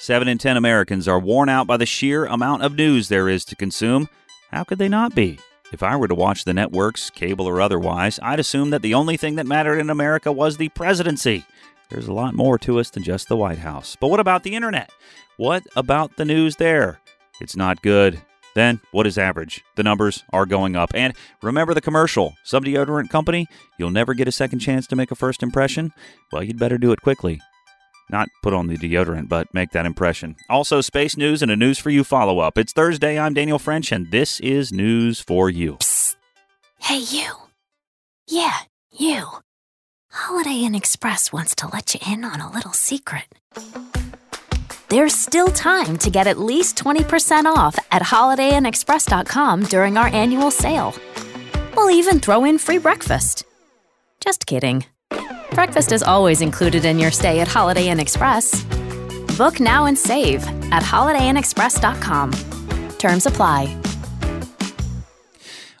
7 in 10 Americans are worn out by the sheer amount of news there is to consume. How could they not be? If I were to watch the networks, cable or otherwise, I'd assume that the only thing that mattered in America was the presidency. There's a lot more to us than just the White House. But what about the internet? What about the news there? It's not good. Then, what is average? The numbers are going up. And remember the commercial, some deodorant company, you'll never get a second chance to make a first impression. Well, you'd better do it quickly. Not put on the deodorant, but make that impression. Also, space news and a News for You follow-up. It's Thursday, I'm Daniel French, and this is News for You. Psst. Hey, you. Yeah, you. Holiday Inn Express wants to let you in on a little secret. There's still time to get at least 20% off at holidayinexpress.com during our annual sale. We'll even throw in free breakfast. Just kidding. Breakfast is always included in your stay at Holiday Inn Express. Book now and save at holidayinexpress.com. Terms apply.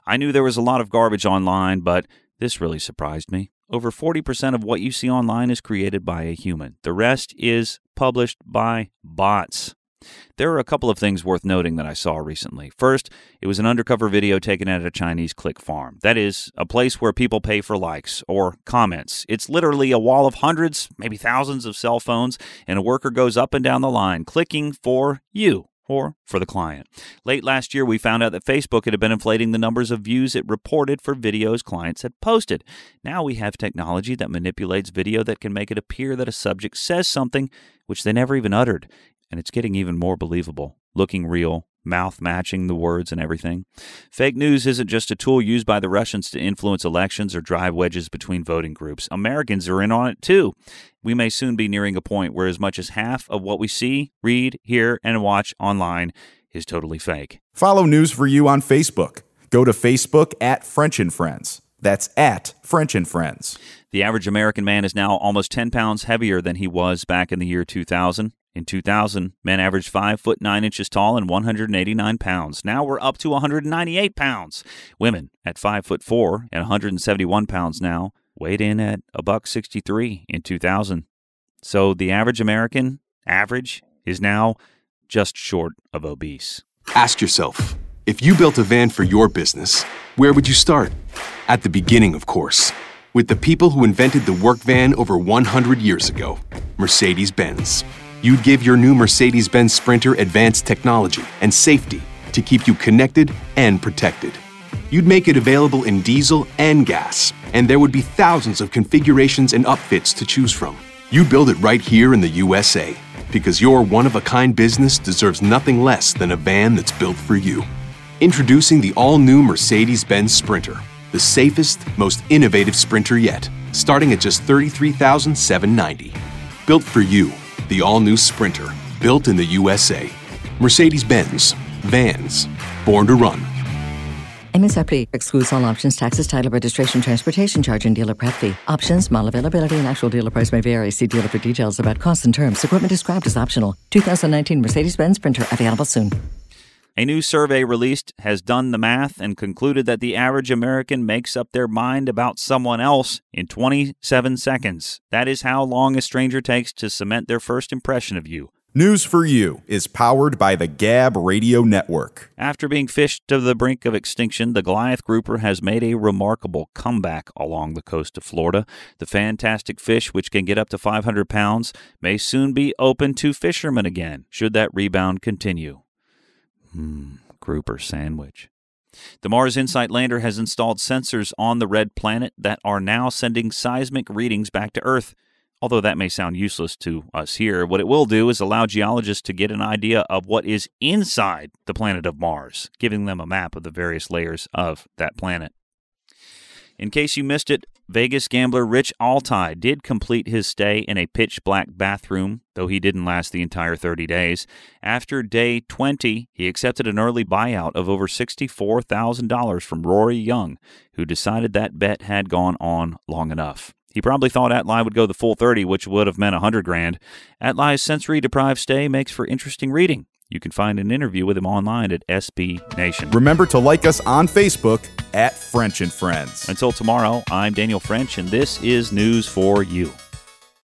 I knew there was a lot of garbage online, but this really surprised me. Over 40% of what you see online is created by a human. The rest is published by bots. There are a couple of things worth noting that I saw recently. First, it was an undercover video taken at a Chinese click farm. That is, a place where people pay for likes or comments. It's literally a wall of hundreds, maybe thousands of cell phones, and a worker goes up and down the line clicking for you or for the client. Late last year, we found out that Facebook had been inflating the numbers of views it reported for videos clients had posted. Now we have technology that manipulates video that can make it appear that a subject says something which they never even uttered. And it's getting even more believable, looking real, mouth matching the words and everything. Fake news isn't just a tool used by the Russians to influence elections or drive wedges between voting groups. Americans are in on it too. We may soon be nearing a point where as much as half of what we see, read, hear, and watch online is totally fake. Follow News for You on Facebook. Go to Facebook at French and Friends. That's at French and Friends. The average American man is now almost 10 pounds heavier than he was back in the year 2000. In 2000, men averaged 5 foot 9 inches tall and 189 pounds. Now we're up to 198 pounds. Women, at 5 foot 4 and 171 pounds now, weighed in at $1.63 in 2000. So the average American, average, is now just short of obese. Ask yourself, if you built a van for your business, where would you start? At the beginning, of course, with the people who invented the work van over 100 years ago, Mercedes-Benz. You'd give your new Mercedes-Benz Sprinter advanced technology and safety to keep you connected and protected. You'd make it available in diesel and gas, and there would be thousands of configurations and upfits to choose from. You'd build it right here in the USA, because your one-of-a-kind business deserves nothing less than a van that's built for you. Introducing the all-new Mercedes-Benz Sprinter, the safest, most innovative Sprinter yet, starting at just $33,790. Built for you. The all-new Sprinter, built in the USA. Mercedes-Benz, vans, born to run. MSRP excludes all options, taxes, title, registration, transportation charge, and dealer prep fee. Options, model availability, and actual dealer price may vary. See dealer for details about costs and terms. Equipment described as optional. 2019 Mercedes-Benz Sprinter available soon. A new survey released has done the math and concluded that the average American makes up their mind about someone else in 27 seconds. That is how long a stranger takes to cement their first impression of you. News for You is powered by the Gab Radio Network. After being fished to the brink of extinction, the Goliath grouper has made a remarkable comeback along the coast of Florida. The fantastic fish, which can get up to 500 pounds, may soon be open to fishermen again, should that rebound continue. Grouper sandwich. The Mars Insight lander has installed sensors on the red planet that are now sending seismic readings back to Earth. Although that may sound useless to us here, what it will do is allow geologists to get an idea of what is inside the planet of Mars, giving them a map of the various layers of that planet. In case you missed it, Vegas gambler Rich Altai did complete his stay in a pitch-black bathroom, though he didn't last the entire 30 days. After day 20, he accepted an early buyout of over $64,000 from Rory Young, who decided that bet had gone on long enough. He probably thought Atli would go the full 30, which would have meant $100,000. Atli's sensory-deprived stay makes for interesting reading. You can find an interview with him online at SB Nation. Remember to like us on Facebook at French and Friends. Until tomorrow, I'm Daniel French, and this is News for You.